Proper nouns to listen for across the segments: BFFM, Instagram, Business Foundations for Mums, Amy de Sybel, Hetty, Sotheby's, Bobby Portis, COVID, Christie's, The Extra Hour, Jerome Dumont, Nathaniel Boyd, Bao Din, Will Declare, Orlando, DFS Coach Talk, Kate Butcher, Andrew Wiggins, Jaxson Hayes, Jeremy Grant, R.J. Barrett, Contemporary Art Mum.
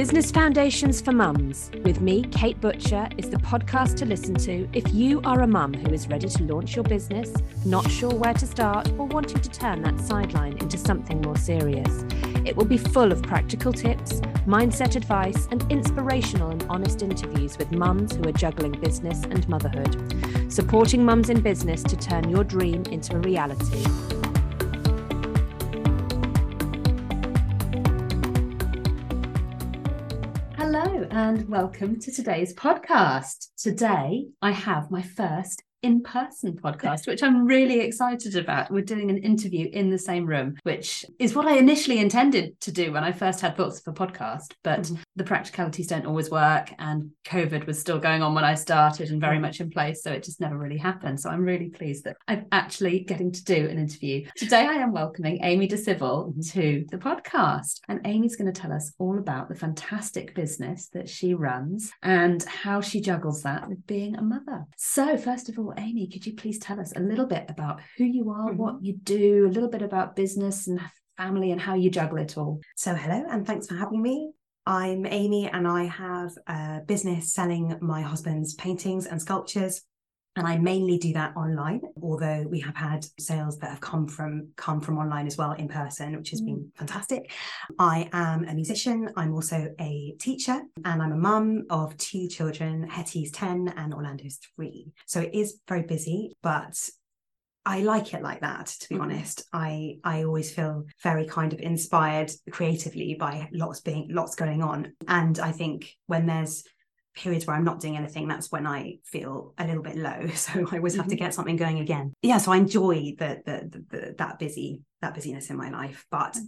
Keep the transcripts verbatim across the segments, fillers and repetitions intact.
Business Foundations for Mums with me, Kate Butcher, is the podcast to listen to if you are a mum who is ready to launch your business, not sure where to start, or wanting to turn that sideline into something more serious. It will be full of practical tips, mindset advice, and inspirational and honest interviews with mums who are juggling business and motherhood, supporting mums in business to turn your dream into a reality. Hello and welcome to today's podcast. Today I have my first in-person podcast, which I'm really excited about. We're doing an interview in the same room, which is what I initially intended to do when I first had thoughts of a podcast, but mm-hmm. the practicalities don't always work, and COVID was still going on when I started and very mm-hmm. much in place, so it just never really happened. So I'm really pleased that I'm actually getting to do an interview. Today I am welcoming Amy de Sybel mm-hmm. to the podcast, and Amy's going to tell us all about the fantastic business that she runs and how she juggles that with being a mother. So first of all, Amy, could you please tell us a little bit about who you are, mm-hmm. what you do, a little bit about business and family and how you juggle it all? So hello, and thanks for having me. I'm Amy, and I have a business selling my husband's paintings and sculptures. And I mainly do that online, although we have had sales that have come from come from online as well in person, which has mm. been fantastic. I am a musician. I'm also a teacher, and I'm a mum of two children. Hetty's ten and Orlando's three. So it is very busy, but I like it like that, to be mm. honest. I, I always feel very kind of inspired creatively by lots being lots going on. And I think when there's periods where I'm not doing anything, that's when I feel a little bit low, so I always have to get something going again. Yeah, so I enjoy the, the, the, the that busy that busyness in my life, but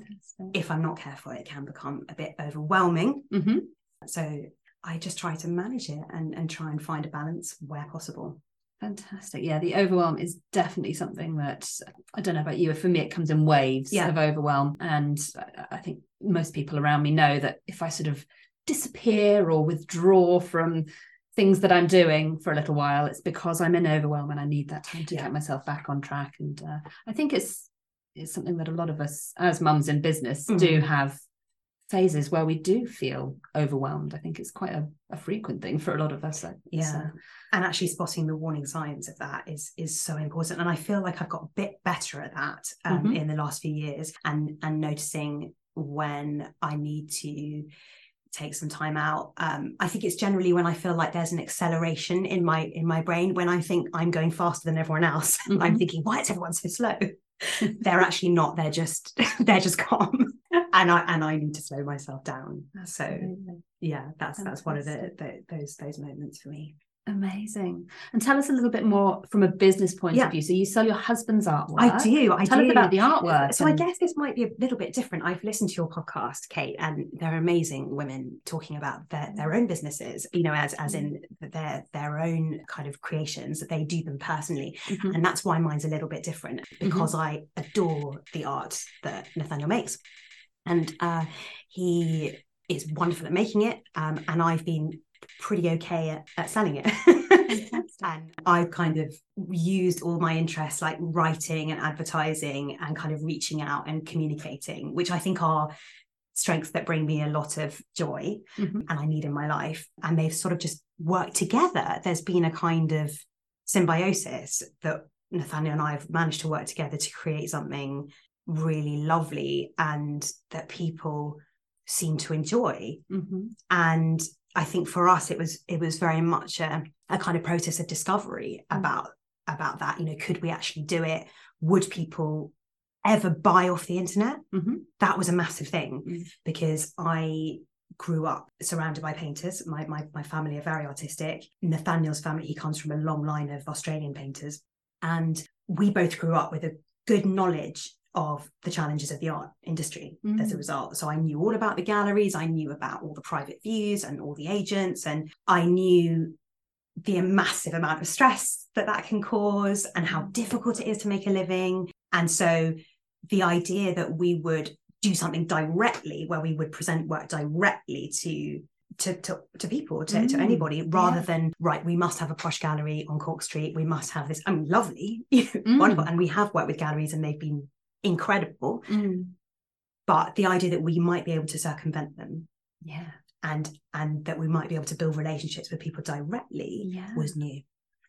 if I'm not careful it can become a bit overwhelming, mm-hmm. so I just try to manage it and, and try and find a balance where possible. Fantastic. Yeah, the overwhelm is definitely something that, I don't know about you, for me it comes in waves yeah. of overwhelm, and I think most people around me know that if I sort of disappear or withdraw from things that I'm doing for a little while, it's because I'm in overwhelm and I need that time to yeah. get myself back on track. And uh, I think it's it's something that a lot of us as mums in business mm. do have phases where we do feel overwhelmed. I think it's quite a, a frequent thing for a lot of us. So, yeah so. And actually spotting the warning signs of that is is so important, and I feel like I've got a bit better at that um, mm-hmm. in the last few years, and and noticing when I need to take some time out. Um, I think it's generally when I feel like there's an acceleration in my in my brain, when I think I'm going faster than everyone else. Mm-hmm. And I'm thinking, why is everyone so slow? They're actually not. They're just they're just calm, and I and I need to slow myself down. Absolutely. So yeah, that's Fantastic. that's one of the, the those those moments for me. Amazing. And tell us a little bit more from a business point yeah. of view. So you sell your husband's artwork. I do. I tell do. us about the artwork. So and... I guess this might be a little bit different. I've listened to your podcast, Kate, and they're amazing women talking about their, their own businesses, you know, as as in their their own kind of creations that they do them personally. Mm-hmm. And that's why mine's a little bit different, because mm-hmm. I adore the art that Nathaniel makes. And uh, he is wonderful at making it. Um, and I've been pretty okay at, at selling it. And I've kind of used all my interests, like writing and advertising and kind of reaching out and communicating, which I think are strengths that bring me a lot of joy mm-hmm. and I need in my life. And they've sort of just worked together. There's been a kind of symbiosis that Nathaniel and I have managed to work together to create something really lovely and that people seem to enjoy. Mm-hmm. And I think for us, it was it was very much a, a kind of process of discovery mm. about about that. You know, could we actually do it? Would people ever buy off the internet? Mm-hmm. That was a massive thing mm. because I grew up surrounded by painters. My, my my family are very artistic. Nathaniel's family, he comes from a long line of Australian painters, and we both grew up with a good knowledge of the challenges of the art industry mm-hmm. as a result. So I knew all about the galleries, I knew about all the private views and all the agents, and I knew the massive amount of stress that that can cause and how difficult it is to make a living. And so the idea that we would do something directly where we would present work directly to to to, to people, to, mm. to anybody, rather yeah. than, right, we must have a posh gallery on Cork Street, we must have this, I mean, lovely, mm. wonderful, and we have worked with galleries and they've been incredible mm. but the idea that we might be able to circumvent them yeah and and that we might be able to build relationships with people directly yeah. was new.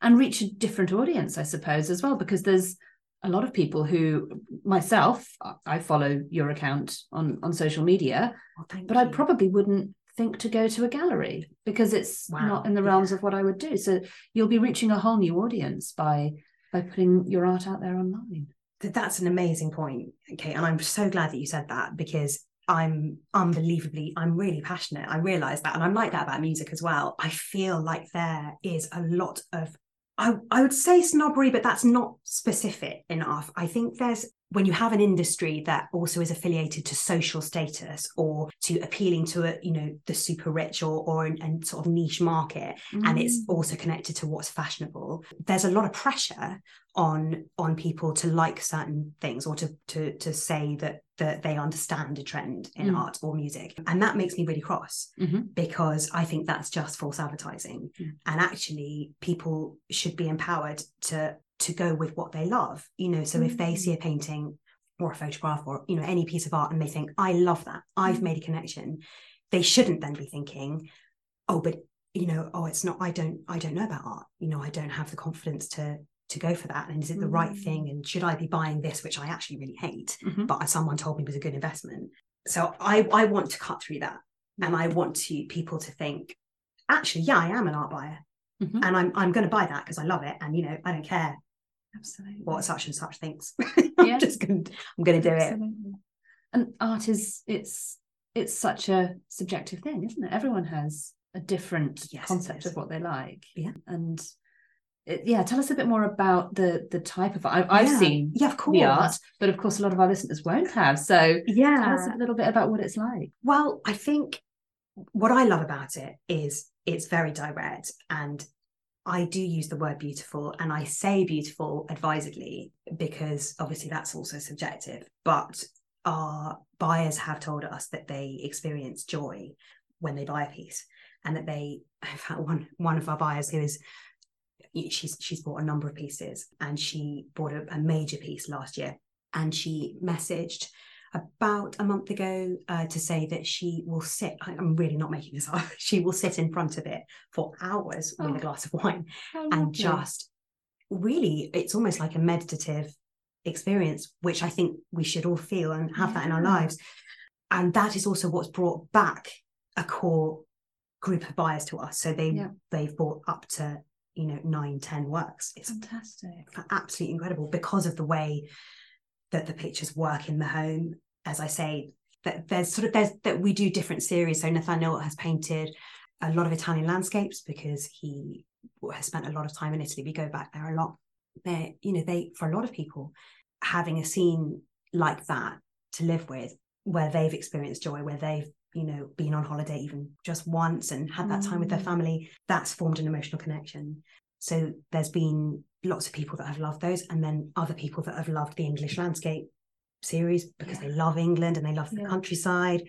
And reach a different audience, I suppose, as well, because there's a lot of people who, myself, I follow your account on, on social media, well, thank but you. I probably wouldn't think to go to a gallery because it's wow. not in the realms yeah. of what I would do. So you'll be reaching a whole new audience by by putting your art out there online. That's an amazing point, Kate, and I'm so glad that you said that, because I'm unbelievably, I'm really passionate. I realise that, and I'm like that about music as well. I feel like there is a lot of, I, I would say snobbery, but that's not specific enough. I think there's, when you have an industry that also is affiliated to social status or to appealing to, a, you know, the super rich or or an, an sort of niche market, mm. and it's also connected to what's fashionable, there's a lot of pressure on on people to like certain things or to to to say that that they understand a trend in mm. art or music. And that makes me really cross, mm-hmm. because I think that's just false advertising. Mm. And actually people should be empowered to to go with what they love, you know. So mm-hmm. if they see a painting or a photograph or, you know, any piece of art and they think, I love that, I've made a connection, they shouldn't then be thinking, oh, but, you know, oh, it's not, I don't, I don't know about art, you know, I don't have the confidence to to go for that, and is it the mm-hmm. right thing, and should I be buying this, which I actually really hate, mm-hmm. but someone told me was a good investment. So I I want to cut through that, mm-hmm. and I want to people to think, actually, yeah, I am an art buyer, mm-hmm. and I'm I'm going to buy that because I love it, and, you know, I don't care. Absolutely. What such and such things. I'm yeah. just going. I'm going to do Absolutely. It. And art is it's it's such a subjective thing, isn't it? Everyone has a different yes, concept of what they like. Yeah. And it, yeah, tell us a bit more about the the type of art. I've yeah. seen yeah, of course. The art, but of course, a lot of our listeners won't have. So yeah, tell us a little bit about what it's like. Well, I think what I love about it is it's very direct, and I do use the word beautiful, and I say beautiful advisedly because obviously that's also subjective, but our buyers have told us that they experience joy when they buy a piece, and that they, in fact, one, one of our buyers who is, she's, she's bought a number of pieces, and she bought a, a major piece last year, and she messaged about a month ago uh, to say that she will sit, I'm really not making this up, she will sit in front of it for hours oh. with a glass of wine oh, and lovely. Just really, it's almost like a meditative experience, which I think we should all feel and have yeah. that in our lives. And that is also what's brought back a core group of buyers to us. So they, yeah. they've bought up to, you know, nine, ten works. It's fantastic. Absolutely incredible because of the way that the pictures work in the home. As I say, that there's sort of there's that we do different series. So Nathaniel has painted a lot of Italian landscapes because he has spent a lot of time in Italy. We go back there a lot. They're, you know, they for a lot of people, having a scene like that to live with, where they've experienced joy, where they've, you know, been on holiday even just once and had that mm. time with their family, that's formed an emotional connection. So there's been lots of people that have loved those, and then other people that have loved the English landscape series because yeah. they love England and they love yeah. the countryside,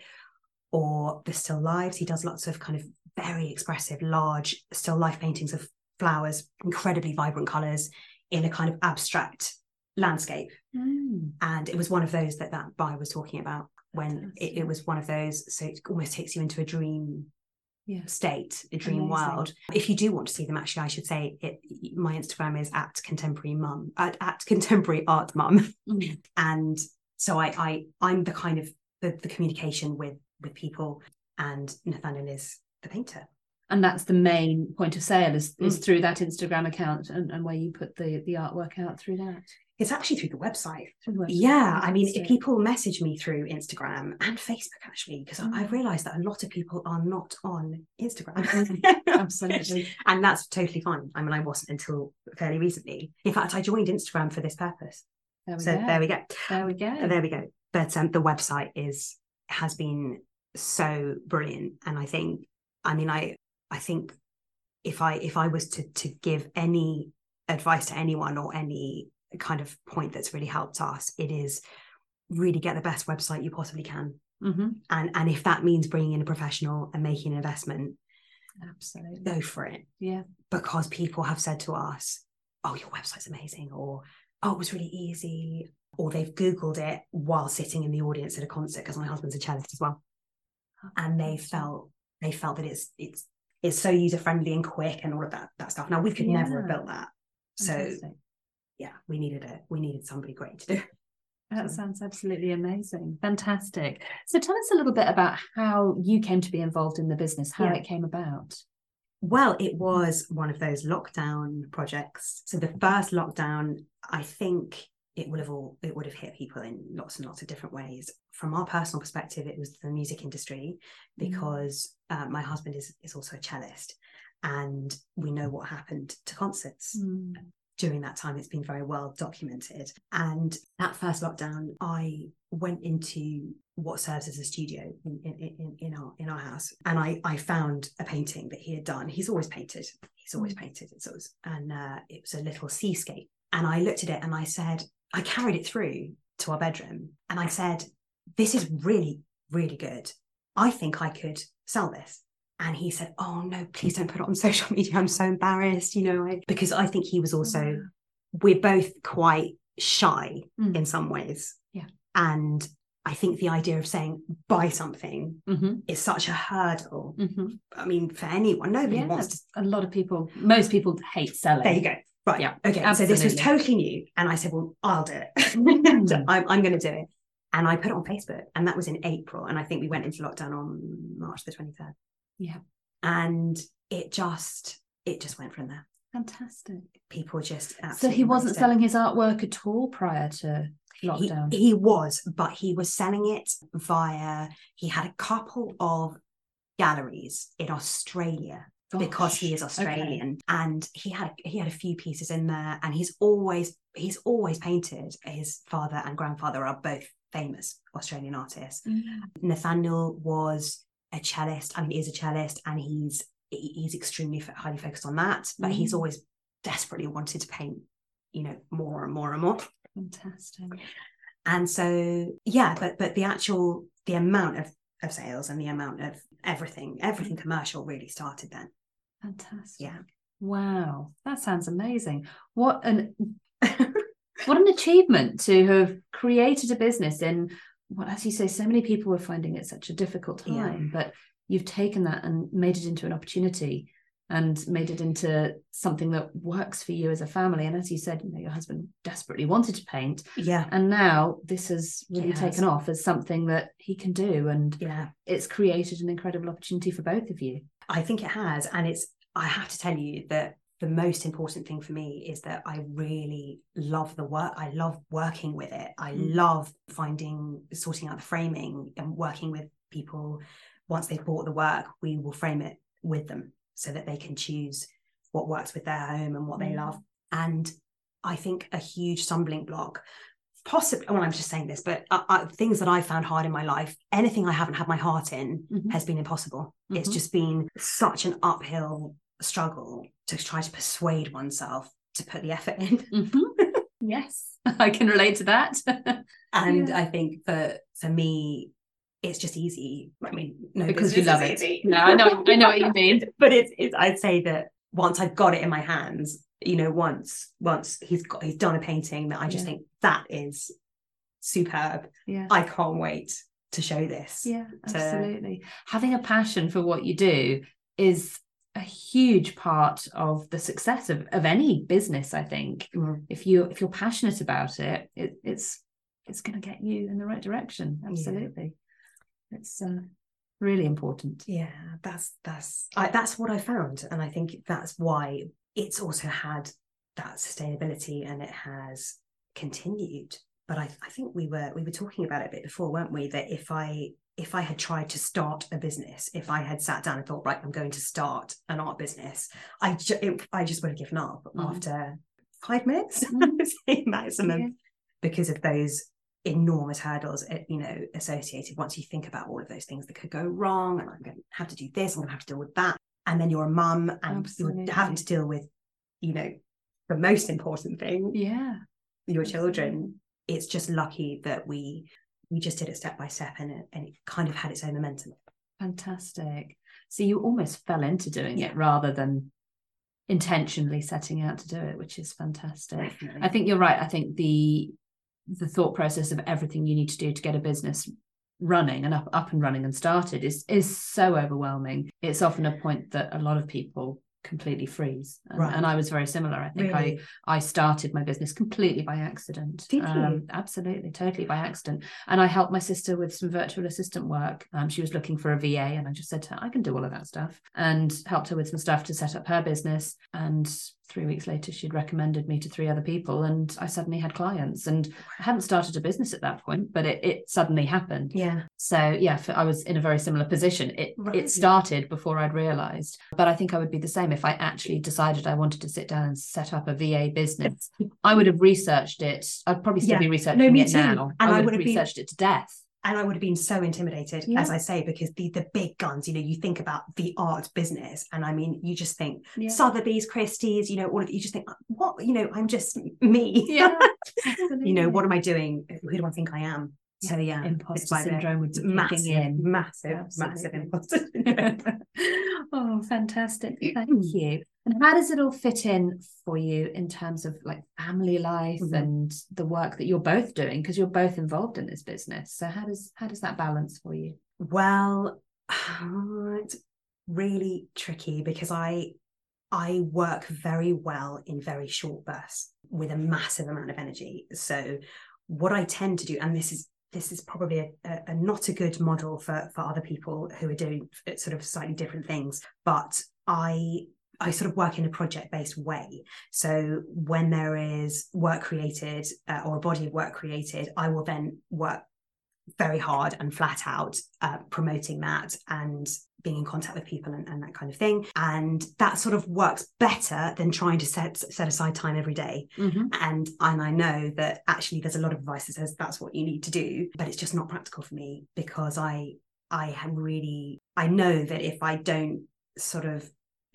or the still lives. He does lots of kind of very expressive, large still life paintings of flowers, incredibly vibrant colours in a kind of abstract landscape. Mm. And it was one of those that that buyer was talking about when it, it was one of those. So it almost takes you into a dream Yeah. state, a dream Amazing. world. If you do want to see them, actually, I should say it, my Instagram is at Contemporary Mum, at, at Contemporary Art Mum. Mm. And so I, I, I'm the kind of the, the communication with with people, and Nathaniel is the painter. And that's the main point of sale is, is mm. through that Instagram account, and, and where you put the, the artwork out through that. It's actually through the website. Through the website. Yeah, I mean, if people message me through Instagram and Facebook, actually, because mm. I've realised that a lot of people are not on Instagram. Absolutely. And that's totally fine. I mean, I wasn't until fairly recently. In fact, I joined Instagram for this purpose. There we so go. there we go. There we go. There we go. But um, the website is has been so brilliant. And I think, I mean, I I think if I if I was to to give any advice to anyone or any kind of point that's really helped us, it is really get the best website you possibly can, mm-hmm. and and if that means bringing in a professional and making an investment, absolutely go for it. Yeah, because people have said to us, oh, your website's amazing, or oh, it was really easy, or they've googled it while sitting in the audience at a concert, because my husband's a cellist as well, oh, and they felt they felt that it's it's it's so user friendly and quick and all of that that stuff. Now we could yeah. never have built that. Fantastic. So yeah, we needed a we needed somebody great to do. That sounds absolutely amazing. Fantastic. So tell us a little bit about how you came to be involved in the business, how yeah. it came about. Well, it was one of those lockdown projects. So the first lockdown, I think it would have all it would have hit people in lots and lots of different ways. From our personal perspective, it was the music industry, because mm. uh, my husband is, is also a cellist, and we know what happened to concerts. Mm. During that time, it's been very well documented. And that first lockdown, I went into what serves as a studio in, in, in our in our house, and I I found a painting that he had done. He's always painted. He's always painted. It's always, and uh, it was a little seascape. And I looked at it and I said, I carried it through to our bedroom, and I said, "This is really really good. I think I could sell this." And he said, "Oh no, please don't put it on social media. I'm so embarrassed, you know." I, because I think he was also, yeah. we're both quite shy mm. in some ways. Yeah. And I think the idea of saying buy something mm-hmm. is such a hurdle. Mm-hmm. I mean, for anyone, nobody yeah, wants to. A lot of people, most people hate selling. There you go. Right. Yeah. Okay. Absolutely. So this was totally new. And I said, well, I'll do it. Mm. I'm, I'm going to do it. And I put it on Facebook. And that was in April. And I think we went into lockdown on March the twenty-third. Yeah. And it just it just went from there. Fantastic. People just absolutely. So he wasn't selling his artwork at all prior to lockdown? He, he was, but he was selling it via, he had a couple of galleries in Australia. Gosh. Because he is Australian. Okay. And he had he had a few pieces in there, and he's always he's always painted. His father and grandfather are both famous Australian artists. Mm. Nathaniel was a cellist. I mean, he is a cellist, and he's he's extremely f- highly focused on that, but mm. he's always desperately wanted to paint, you know, more and more and more. Fantastic. And so yeah, but but the actual the amount of, of sales and the amount of everything everything commercial really started then. Fantastic. Yeah. Wow, that sounds amazing. What an what an achievement to have created a business in, well, as you say, so many people were finding it such a difficult time, yeah. but you've taken that and made it into an opportunity and made it into something that works for you as a family. And as you said, you know, your husband desperately wanted to paint. Yeah. And now this has really yes. taken off as something that he can do. And yeah. it's created an incredible opportunity for both of you. I think it has. And it's, I have to tell you that the most important thing for me is that I really love the work. I love working with it. I mm. love finding, sorting out the framing and working with people. Once they've bought the work, we will frame it with them so that they can choose what works with their home and what mm. they love. And I think a huge stumbling block, possibly, well, I'm just saying this, but uh, uh, things that I found hard in my life, anything I haven't had my heart in mm-hmm. has been impossible. Mm-hmm. It's just been such an uphill struggle to try to persuade oneself to put the effort in. Mm-hmm. Yes, I can relate to that. And yeah. I think for for me, it's just easy. I mean, no, because you love it. Easy. No, I know, I know what you mean. But it's it's. I'd say that once I've got it in my hands, you know, once once he's got he's done a painting that I just yeah. think that is superb. Yeah, I can't wait to show this. Yeah, to... absolutely. Having a passion for what you do is a huge part of the success of, of any business, I think. Mm. If you if you're passionate about it, it it's it's going to get you in the right direction. Absolutely, yeah. It's uh, really important. Yeah, that's that's I, that's what I found, and I think that's why it's also had that sustainability, and it has continued. But I, I think we were we were talking about it a bit before, weren't we? That if I if I had tried to start a business, if I had sat down and thought, right, I'm going to start an art business, I, ju- it, I just would have given up mm. after five minutes mm. maximum, yeah. because of those enormous hurdles, you know, associated. Once you think about all of those things that could go wrong, and I'm going to have to do this, I'm going to have to deal with that. And then you're a mum, and Absolutely. You're having to deal with, you know, the most important thing, yeah, your children. It's just lucky that we... we just did it step by step, and it, and it kind of had its own momentum. Fantastic. So you almost fell into doing yeah. it rather than intentionally setting out to do it, which is fantastic. Definitely. I think you're right. I think the the thought process of everything you need to do to get a business running and up, up and running and started is is so overwhelming. It's often a point that a lot of people completely freeze. And, right. and I was very similar. I think really? I I started my business completely by accident. Did you? Um, absolutely, totally by accident. And I helped my sister with some virtual assistant work. Um, she was looking for a V A, and I just said to her, I can do all of that stuff, and helped her with some stuff to set up her business. And three weeks later, she'd recommended me to three other people, and I suddenly had clients. And I hadn't started a business at that point, but it, it suddenly happened. Yeah. So yeah, for, I was in a very similar position. It right. it started before I'd realised, but I think I would be the same if I actually decided I wanted to sit down and set up a V A business. I would have researched it. I'd probably still yeah. be researching no, me it too. now. And I would, I would have, have researched been... it to death. And I would have been so intimidated, yeah. as I say, because the the big guns, you know, you think about the art business, and I mean, you just think yeah. Sotheby's, Christie's, you know, all of you just think, what, you know, I'm just me. Yeah, you know, what am I doing? Who do I think I am? Yeah. So yeah, imposter syndrome would be massive, in. massive, Absolutely. massive imposter syndrome. Oh, fantastic! Thank you. And how does it all fit in for you in terms of like family life mm-hmm. and the work that you're both doing? Because you're both involved in this business. So how does how does that balance for you? Well, it's really tricky because I I work very well in very short bursts with a massive amount of energy. So what I tend to do, and this is this is probably a, a, a not a good model for, for other people who are doing sort of slightly different things, but I... I sort of work in a project-based way. So when there is work created uh, or a body of work created, I will then work very hard and flat out uh, promoting that and being in contact with people and, and that kind of thing. And that sort of works better than trying to set set aside time every day. Mm-hmm. And, and I know that actually there's a lot of advice that says that's what you need to do, but it's just not practical for me because I, I am really, I know that if I don't sort of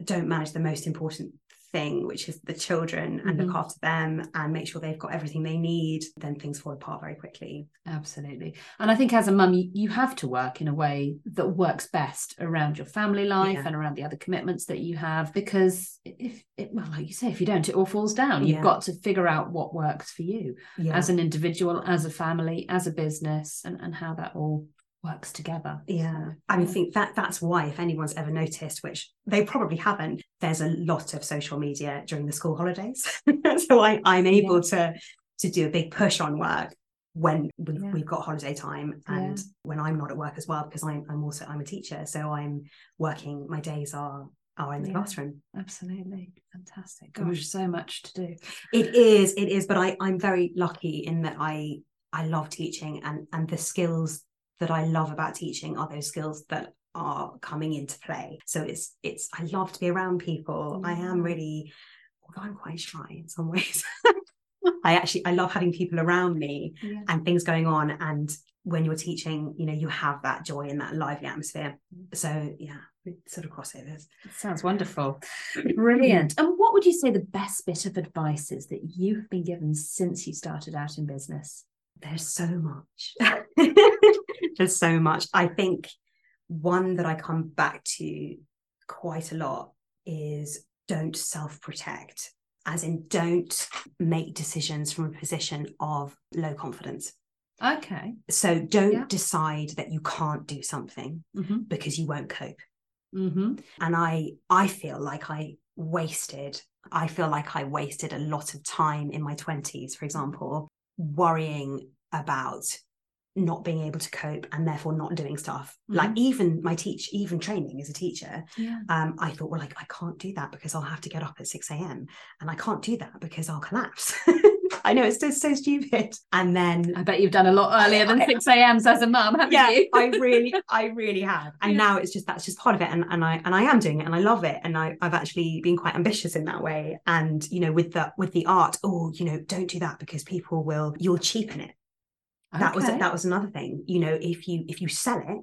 don't manage the most important thing, which is the children, and mm-hmm. look after them and make sure they've got everything they need, then things fall apart very quickly. Absolutely. And I think as a mum, you have to work in a way that works best around your family life yeah. and around the other commitments that you have, because if it, well, like you say, if you don't, it all falls down. You've yeah. got to figure out what works for you yeah. as an individual, as a family, as a business, and, and how that all works together. Yeah. I mean, think that that's why, if anyone's ever noticed, which they probably haven't, there's a lot of social media during the school holidays. So I, I'm able yeah. to to do a big push on work when we've, yeah. we've got holiday time and yeah. when I'm not at work as well, because I'm, I'm also, I'm a teacher. So I'm working, my days are are in the yeah. classroom. Absolutely. Fantastic. Gosh, mm. so much to do. It is, it is. But I, I'm very lucky in that I, I love teaching, and, and the skills that I love about teaching are those skills that are coming into play. So it's, it's, I love to be around people. Mm. I am really, although I'm quite shy in some ways, I actually, I love having people around me yeah. and things going on. And when you're teaching, you know, you have that joy and that lively atmosphere. So yeah, sort of crossovers. It sounds wonderful. Brilliant. And what would you say the best bit of advice is that you have been given since you started out in business? There's so much. There's so much. I think one that I come back to quite a lot is don't self-protect, as in don't make decisions from a position of low confidence. Okay. So don't yeah. decide that you can't do something mm-hmm. because you won't cope. Mm-hmm. And I, I feel like I wasted, I feel like I wasted a lot of time in my twenties, for example, worrying about not being able to cope and therefore not doing stuff mm-hmm. like even my teach even training as a teacher yeah. um I thought, well, like I can't do that because I'll have to get up at six a.m. and I can't do that because I'll collapse. I know, it's just so stupid. And then I bet you've done a lot earlier than six a.m.s as a mum, haven't yeah, you? I really I really have. And yeah. now it's just that's just part of it, and, and I and I am doing it and I love it, and I, I've actually been quite ambitious in that way. And you know, with the with the art, oh, you know, don't do that because people will you'll cheapen it. That okay. was that was another thing. You know, if you if you sell it,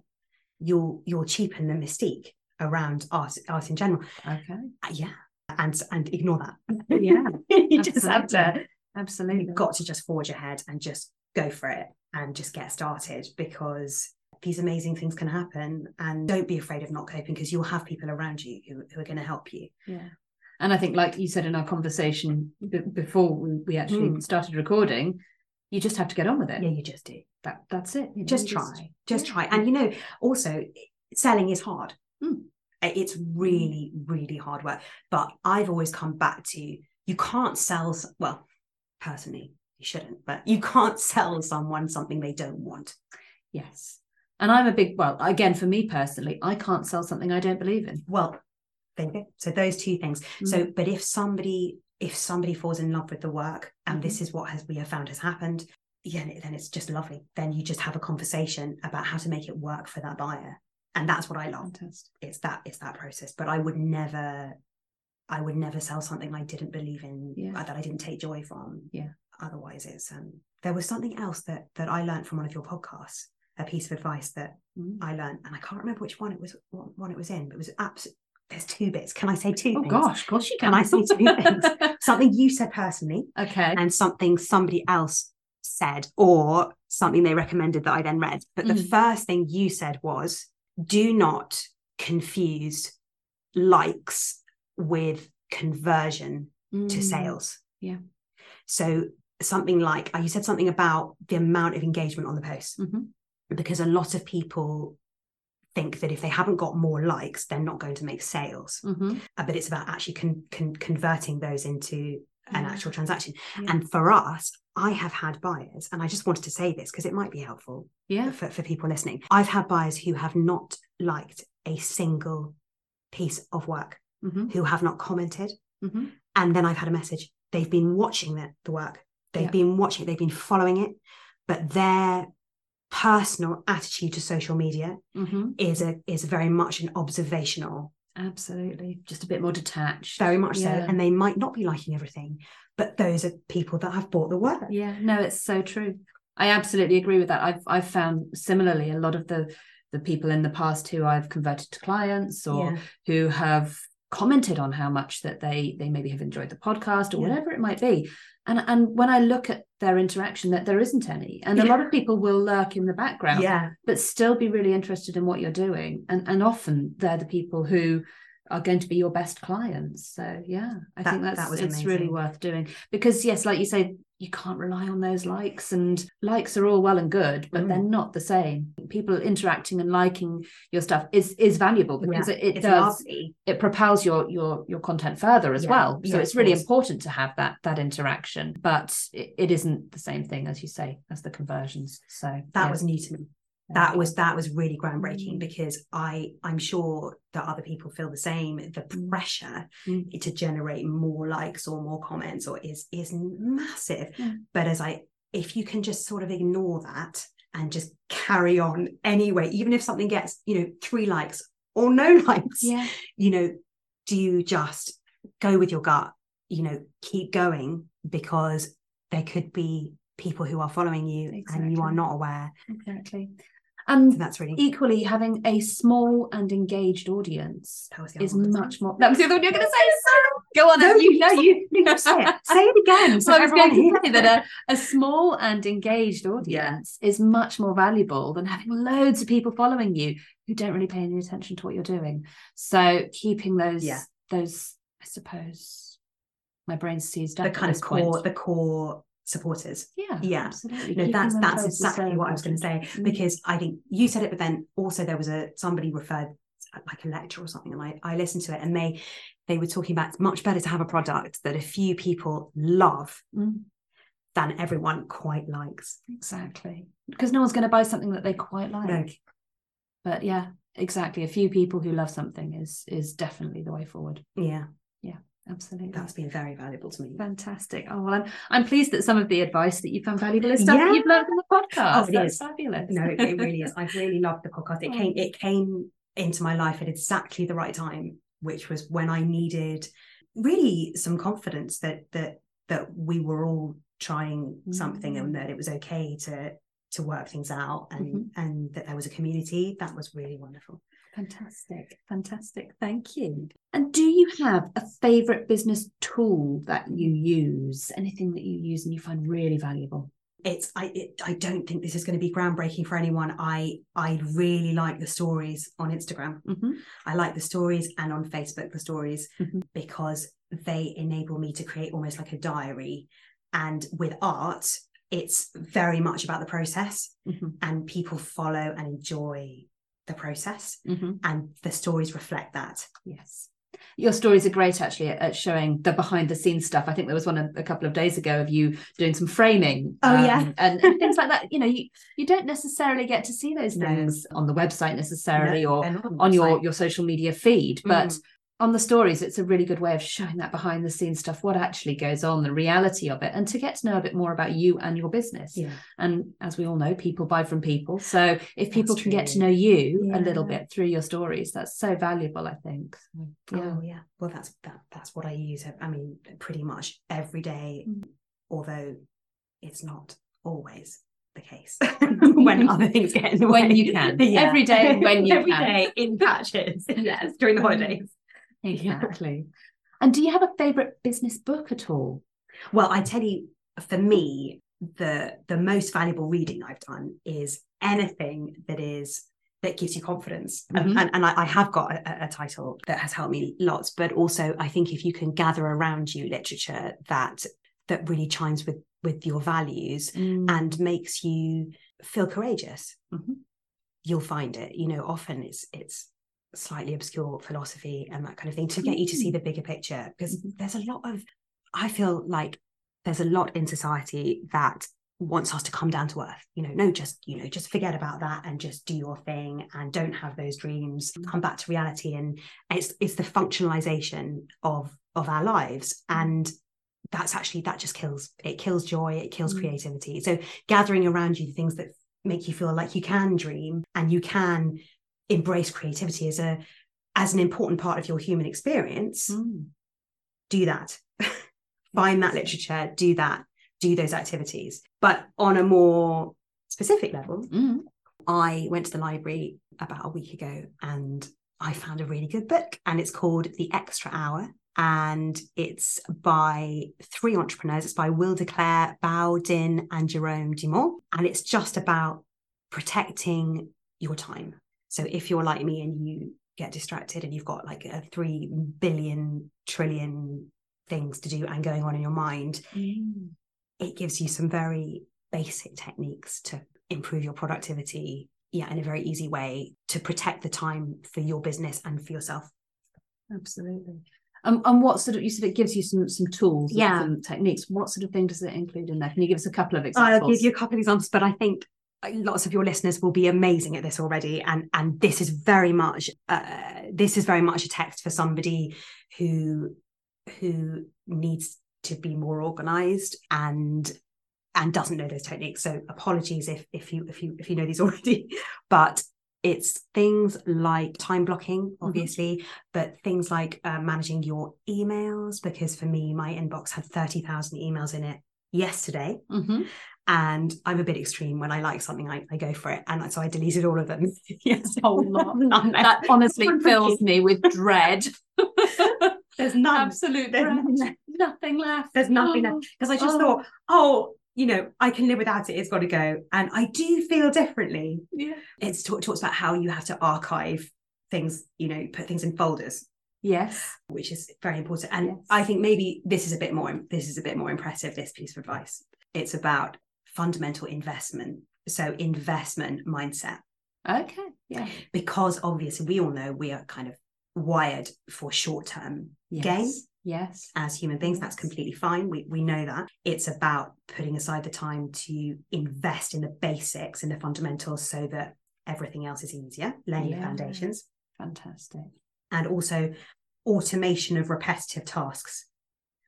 you'll you'll cheapen the mystique around art art in general. Okay. Yeah. And and ignore that. Yeah. You Absolutely. Just have to Absolutely. You've got to just forge ahead and just go for it and just get started, because these amazing things can happen. And don't be afraid of not coping, because you'll have people around you who, who are going to help you. Yeah. And I think, like you said in our conversation b- before we, we actually mm. started recording, You just have to get on with it. Yeah, you just do. That that's it. You just try. Just, just yeah. try. And you know, also selling is hard. Mm. It's really, really hard work. But I've always come back to, you can't sell, well, personally, you shouldn't, but you can't sell someone something they don't want. Yes. And I'm a big, well, again, for me personally, I can't sell something I don't believe in. Well, there you go. So those two things. Mm-hmm. So, but if somebody, if somebody falls in love with the work, and mm-hmm. this is what has we have found has happened, yeah, then it's just lovely. Then you just have a conversation about how to make it work for that buyer. And that's what I love. Fantastic. It's that, it's that process. But I would never, I would never sell something I didn't believe in, yeah. that I didn't take joy from. Yeah. Otherwise it's, um, there was something else that, that I learned from one of your podcasts, a piece of advice that mm. I learned, and I can't remember which one it was, what one it was in, but it was absolutely, there's two bits. Can I say two oh, things? Oh gosh, of course you can. Can I say two things? Something you said personally. Okay. And something somebody else said, or something they recommended that I then read. But mm. the first thing you said was, do not confuse likes with conversion mm. to sales. Yeah. So something like, you said something about the amount of engagement on the post. Mm-hmm. Because a lot of people think that if they haven't got more likes, they're not going to make sales. Mm-hmm. Uh, but it's about actually con- con- converting those into an yeah. actual transaction. Yeah. And for us, I have had buyers, and I just wanted to say this because it might be helpful yeah. for, for people listening. I've had buyers who have not liked a single piece of work, mm-hmm. who have not commented. Mm-hmm. And then I've had a message. They've been watching the, the work. They've yeah. been watching it. They've been following it. But they're personal attitude to social media mm-hmm. is a is very much an observational, absolutely, just a bit more detached, very much yeah. so, and they might not be liking everything, but those are people that have bought the work. Yeah, no, it's so true. I absolutely agree with that. I've I've found similarly a lot of the the people in the past who I've converted to clients, or yeah. who have commented on how much that they they maybe have enjoyed the podcast or yeah. whatever it might be. And and when I look at their interaction, that there isn't any. And yeah. a lot of people will lurk in the background, yeah. but still be really interested in what you're doing. And and often they're the people who are going to be your best clients. So yeah, I that, think that's that was it's amazing. Really worth doing. Because yes, like you say, you can't rely on those likes, and likes are all well and good, but mm. they're not the same. People interacting and liking your stuff is is valuable, because yeah. it, it does lovely. It propels your your your content further as yeah. well. So yeah, it's really important to have that that interaction, but it, it isn't the same thing, as you say, as the conversions. So that yeah. was new to me. That was that was really groundbreaking, because I I'm sure that other people feel the same. The pressure mm. to generate more likes or more comments or is is massive. Yeah. But as I if you can just sort of ignore that and just carry on anyway, even if something gets, you know, three likes or no likes, yeah. you know, do you just go with your gut, you know, keep going, because there could be people who are following you exactly. and you are not aware. Exactly. And um, that's really equally having a small and engaged audience is much more. That was the other one you're going to say. Sorry. Go on, no, and you, you know you. you say it. Say it again. So, so I was going to say that a, a small and engaged audience yeah. is much more valuable than having loads of people following you who don't really pay any attention to what you're doing. So keeping those, yeah. those, I suppose, my brain's seized up. The kind of core, point. the core. supporters. Yeah, yeah, absolutely. No, that's that's exactly what I was going to say, because I think you said it, but then also there was a somebody referred like a lecture or something, and I, I listened to it, and they they were talking about it's much better to have a product that a few people love mm. than everyone quite likes. Exactly, because no one's going to buy something that they quite like. No. But yeah, exactly, a few people who love something is is definitely the way forward. Yeah, yeah. Absolutely. That's been very valuable to me. Fantastic. Oh, well, I'm I'm pleased that some of the advice that you found valuable is stuff yeah. that you've learned from the podcast. Oh, it That's is. Fabulous. No, it, it really is. I've really loved the podcast. It oh. came it came into my life at exactly the right time, which was when I needed really some confidence that that that we were all trying mm. something, and that it was okay to to work things out, and mm-hmm. and that there was a community. That was really wonderful. Fantastic. Fantastic. Thank you. And do you have a favourite business tool that you use? Anything that you use and you find really valuable? It's I it, I don't think this is going to be groundbreaking for anyone. I I really like the stories on Instagram. Mm-hmm. I like the stories, and on Facebook the stories, mm-hmm. because they enable me to create almost like a diary. And with art, it's very much about the process, mm-hmm. and people follow and enjoy the process, mm-hmm. and the stories reflect that. Yes. Your stories are great, actually, at showing the behind the scenes stuff. I think there was one a couple of days ago of you doing some framing. Oh, um, yeah. and, and things like that. You know, you, you don't necessarily get to see those no. things on the website necessarily, no, or on, on your, your social media feed. But mm. on the stories, it's a really good way of showing that behind the scenes stuff, what actually goes on, the reality of it, and to get to know a bit more about you and your business. Yeah. And as we all know, people buy from people. So if people that's can true. Get to know you yeah. a little bit through your stories, that's so valuable, I think. Yeah. Oh, yeah. Well, that's that, that's what I use. I mean, pretty much every day, mm. although it's not always the case when other things get in the way. When you can. Yeah. Every day when you every can. Every day in patches. Yes, during the holidays. Exactly. And do you have a favourite business book at all? Well, I tell you, for me, the the most valuable reading I've done is anything that is that gives you confidence. Mm-hmm. And, and, and I, I have got a, a title that has helped me lots, but also I think if you can gather around you literature that that really chimes with with your values, mm. and makes you feel courageous, mm-hmm. you'll find it. You know, often it's it's. slightly obscure philosophy and that kind of thing to get you to see the bigger picture, because mm-hmm. there's a lot of I feel like there's a lot in society that wants us to come down to earth, you know no just you know just forget about that and just do your thing and don't have those dreams, mm-hmm. come back to reality. And it's it's the functionalization of of our lives, and that's actually that just kills it kills joy, it kills mm-hmm. creativity. So gathering around you the things that make you feel like you can dream and you can embrace creativity as a as an important part of your human experience. Mm. Do that. Find that literature, do that, do those activities. But on a more specific level, mm. I went to the library about a week ago and I found a really good book, and it's called The Extra Hour, and it's by three entrepreneurs. It's by Will Declare, Bao Din and Jerome Dumont, and it's just about protecting your time. So if you're like me and you get distracted and you've got like a three billion trillion things to do and going on in your mind, mm. it gives you some very basic techniques to improve your productivity, yeah, in a very easy way to protect the time for your business and for yourself. Absolutely. Um, and what sort of, you said it gives you some some tools, yeah. some techniques. What sort of thing does it include in there? Can you give us a couple of examples? I'll give you a couple of examples, but I think lots of your listeners will be amazing at this already, and and this is very much uh, this is very much a text for somebody who who needs to be more organised and and doesn't know those techniques. So apologies if if you if you if you know these already, but it's things like time blocking, obviously, mm-hmm. but things like uh, managing your emails, because for me, my inbox had thirty thousand emails in it yesterday. Mm-hmm. And I'm a bit extreme. When I like something, I, I go for it. And so I deleted all of them. Yes, a whole lot. That honestly fills me with dread. There's none. Absolute There's nothing left. Nothing left. There's nothing oh, left. Because I just oh. thought, oh, you know, I can live without it. It's got to go. And I do feel differently. Yeah. It's t- talks about how you have to archive things, you know, put things in folders. Yes. Which is very important. And yes. I think maybe this is a bit more, this is a bit more impressive, this piece of advice. It's about fundamental investment, so investment mindset. Okay, yeah. Because obviously we all know we are kind of wired for short-term yes. gain. Yes. As human beings, yes. that's completely fine. We we know that. It's about putting aside the time to invest in the basics and the fundamentals so that everything else is easier, laying yeah. the foundations. Fantastic. And also automation of repetitive tasks.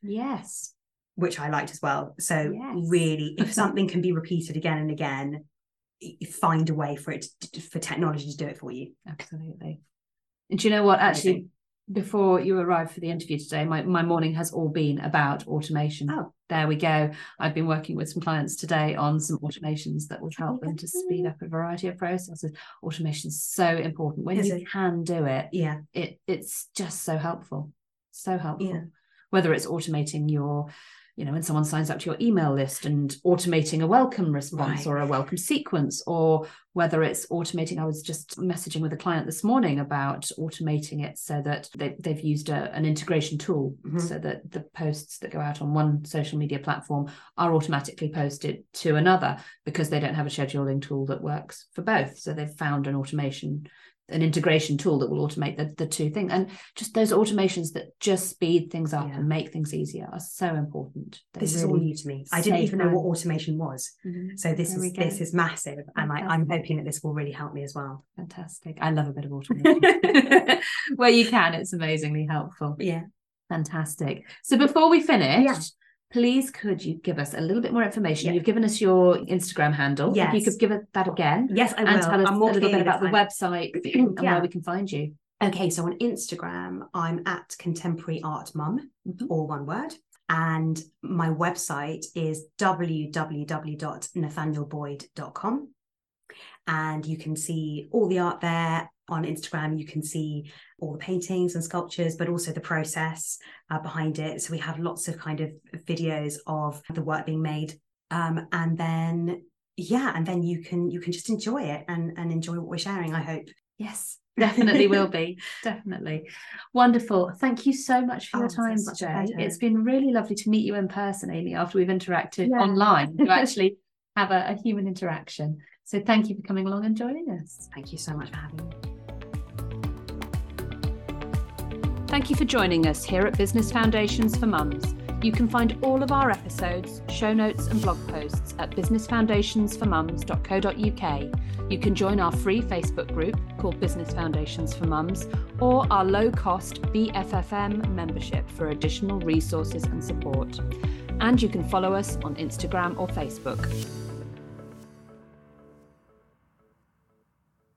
Yes. Which I liked as well. So yes. really, if something can be repeated again and again, find a way for it to, for technology to do it for you. Absolutely. And do you know what? Actually, before you arrived for the interview today, my, my morning has all been about automation. Oh, there we go. I've been working with some clients today on some automations that will help them to speed up a variety of processes. Automation is so important. When Is you it? Can do it, yeah, it it's just so helpful. So helpful. Yeah. Whether it's automating your you know, when someone signs up to your email list and automating a welcome response, right, or a welcome sequence, or whether it's automating, I was just messaging with a client this morning about automating it so that they, they've used a, an integration tool, mm-hmm, so that the posts that go out on one social media platform are automatically posted to another, because they don't have a scheduling tool that works for both. So they've found an automation, an integration tool that will automate the, the two things. And just those automations that just speed things up, yeah, and make things easier are so important. They're this really is all new to me. I didn't even know what automation was. Mm-hmm. So this there is this is massive. And I, I'm hoping that this will really help me as well. Fantastic. I love a bit of automation. Where you can, it's amazingly helpful. Yeah. Fantastic. So before we finish, yeah, please could you give us a little bit more information? Yeah. You've given us your Instagram handle. Yes. If you could give us that again. Yes, I will. And tell us I'm a little bit about the website and yeah, where we can find you. Okay, so on Instagram, I'm at Contemporary Art Mum, mm-hmm, all one word. And my website is w w w dot nathaniel boyd dot com. And you can see all the art there. On Instagram, you can see all the paintings and sculptures, but also the process uh, behind it. So we have lots of kind of videos of the work being made. Um, and then, yeah, and then you can you can just enjoy it and, and enjoy what we're sharing, I hope. Yes, definitely will be. Definitely. Wonderful. Thank you so much for oh, your time so today. It's been really lovely to meet you in person, Amy, after we've interacted, yeah, online, to actually have a, a human interaction. So thank you for coming along and joining us. Thank you so much for having me. Thank you for joining us here at Business Foundations for Mums. You can find all of our episodes, show notes and blog posts at business foundations for mums dot co dot u k. You can join our free Facebook group called Business Foundations for Mums, or our low-cost B F F M membership for additional resources and support. And you can follow us on Instagram or Facebook.